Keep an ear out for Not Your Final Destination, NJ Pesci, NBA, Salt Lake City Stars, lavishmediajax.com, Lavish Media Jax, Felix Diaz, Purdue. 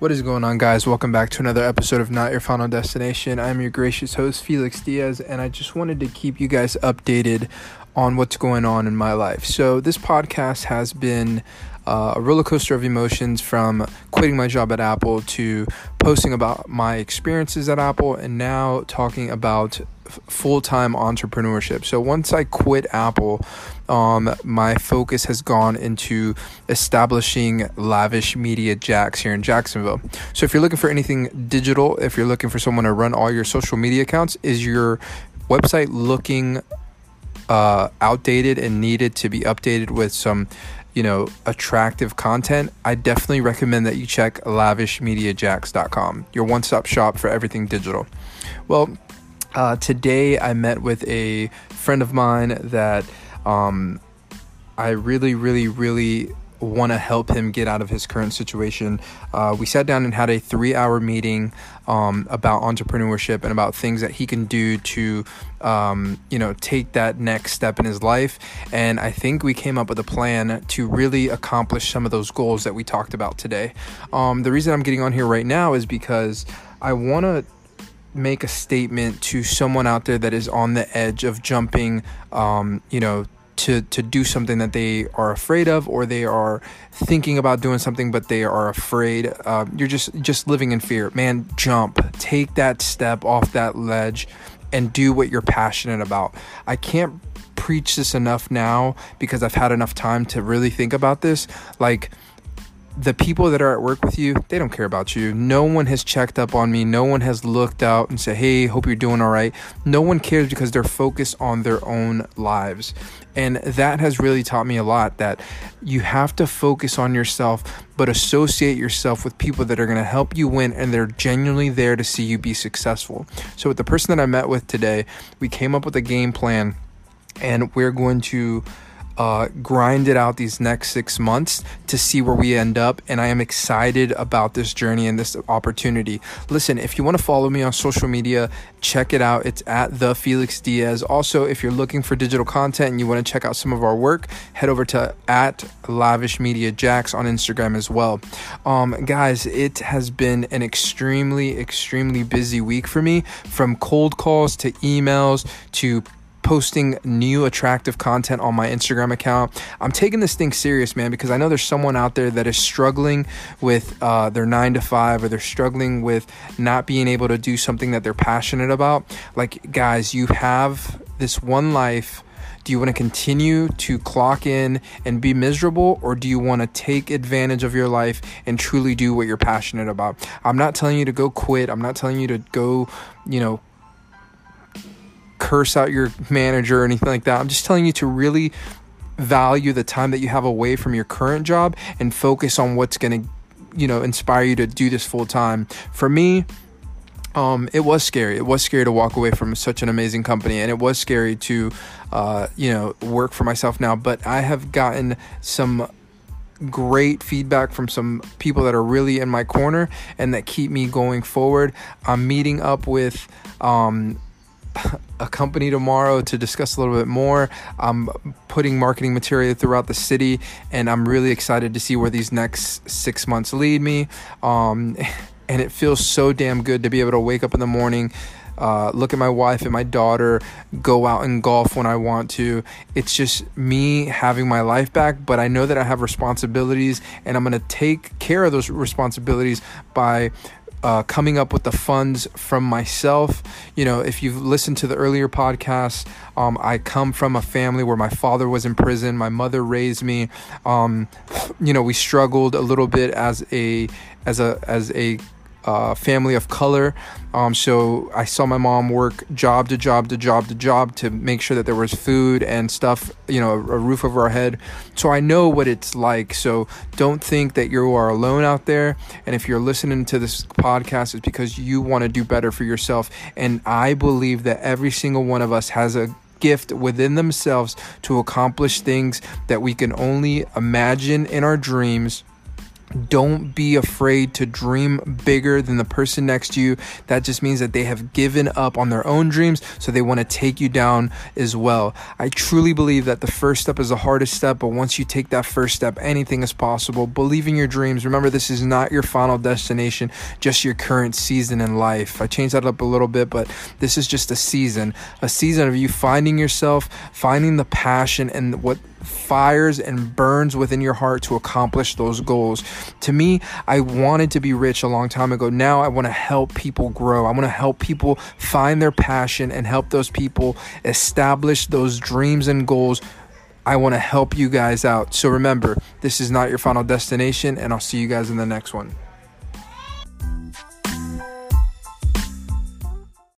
What is going on, guys? Welcome back to another episode of Not Your Final Destination. I'm your gracious host, Felix Diaz, and I just wanted to keep you guys updated on what's going on in my life. So this podcast has been a roller coaster of emotions, from quitting my job at Apple to posting about my experiences at Apple, and now talking about full-time entrepreneurship. So once I quit Apple, my focus has gone into establishing Lavish Media Jax here in Jacksonville. So if you're looking for anything digital, if you're looking for someone to run all your social media accounts, is your website looking outdated and needed to be updated with some attractive content, I definitely recommend that you check lavishmediajax.com, your one-stop shop for everything digital. Well, today I met with a friend of mine that I really want to help him get out of his current situation. We sat down and had a 3-hour meeting about entrepreneurship and about things that he can do to take that next step in his life. And I think we came up with a plan to really accomplish some of those goals that we talked about today. The reason I'm getting on here right now is because I want to make a statement to someone out there that is on the edge of jumping, to do something that they are afraid of, or they are thinking about doing something, but they are afraid. You're just living in fear. Man, jump, take that step off that ledge and do what you're passionate about. I can't preach this enough now because I've had enough time to really think about this. Like, the people that are at work with you, they don't care about you. No one has checked up on me. No one has looked out and said, hey, hope you're doing all right. No one cares because they're focused on their own lives. And that has really taught me a lot, that you have to focus on yourself, but associate yourself with people that are going to help you win, and they're genuinely there to see you be successful. So with the person that I met with today, we came up with a game plan, and we're going to grind it out these next 6 months to see where we end up. And I am excited about this journey and this opportunity. Listen, if you want to follow me on social media, check it out. It's at the Felix Diaz. Also, if you're looking for digital content and you want to check out some of our work, head over to at Lavish Media Jax on Instagram as well. Guys, it has been an extremely busy week for me, from cold calls to emails to posting new attractive content on my Instagram account. I'm taking this thing serious, man, because I know there's someone out there that is struggling with their 9-to-5, or they're struggling with not being able to do something that they're passionate about. Like, guys, you have this one life. Do you want to continue to clock in and be miserable, or do you want to take advantage of your life and truly do what you're passionate about? I'm not telling you to go quit. I'm not telling you to go, curse out your manager or anything like that. I'm just telling you to really value the time that you have away from your current job and focus on what's going to, inspire you to do this full time. For me, it was scary. It was scary to walk away from such an amazing company, and it was scary to, work for myself now. But I have gotten some great feedback from some people that are really in my corner and that keep me going forward. I'm meeting up with a company tomorrow to discuss a little bit more. I'm putting marketing material throughout the city, and I'm really excited to see where these next 6 months lead me. And it feels so damn good to be able to wake up in the morning, look at my wife and my daughter, go out and golf when I want to. It's just me having my life back, but I know that I have responsibilities, and I'm going to take care of those responsibilities by coming up with the funds from myself. If you've listened to the earlier podcasts, I come from a family where my father was in prison. My mother raised me. We struggled a little bit as a family of color. So I saw my mom work job to job to make sure that there was food and stuff, a roof over our head. So I know what it's like. So don't think that you are alone out there. And if you're listening to this podcast, it's because you want to do better for yourself. And I believe that every single one of us has a gift within themselves to accomplish things that we can only imagine in our dreams. Don't be afraid to dream bigger than the person next to you. That just means that they have given up on their own dreams, so they want to take you down as well. I truly believe that the first step is the hardest step, but once you take that first step, anything is possible. Believe in your dreams. Remember, this is not your final destination, just your current season in life. I changed that up a little bit, but this is just a season of you finding yourself, finding the passion and what fires and burns within your heart to accomplish those goals. To me, I wanted to be rich a long time ago. Now I want to help people grow. I want to help people find their passion and help those people establish those dreams and goals. I want to help you guys out. So remember, this is not your final destination, and I'll see you guys in the next one.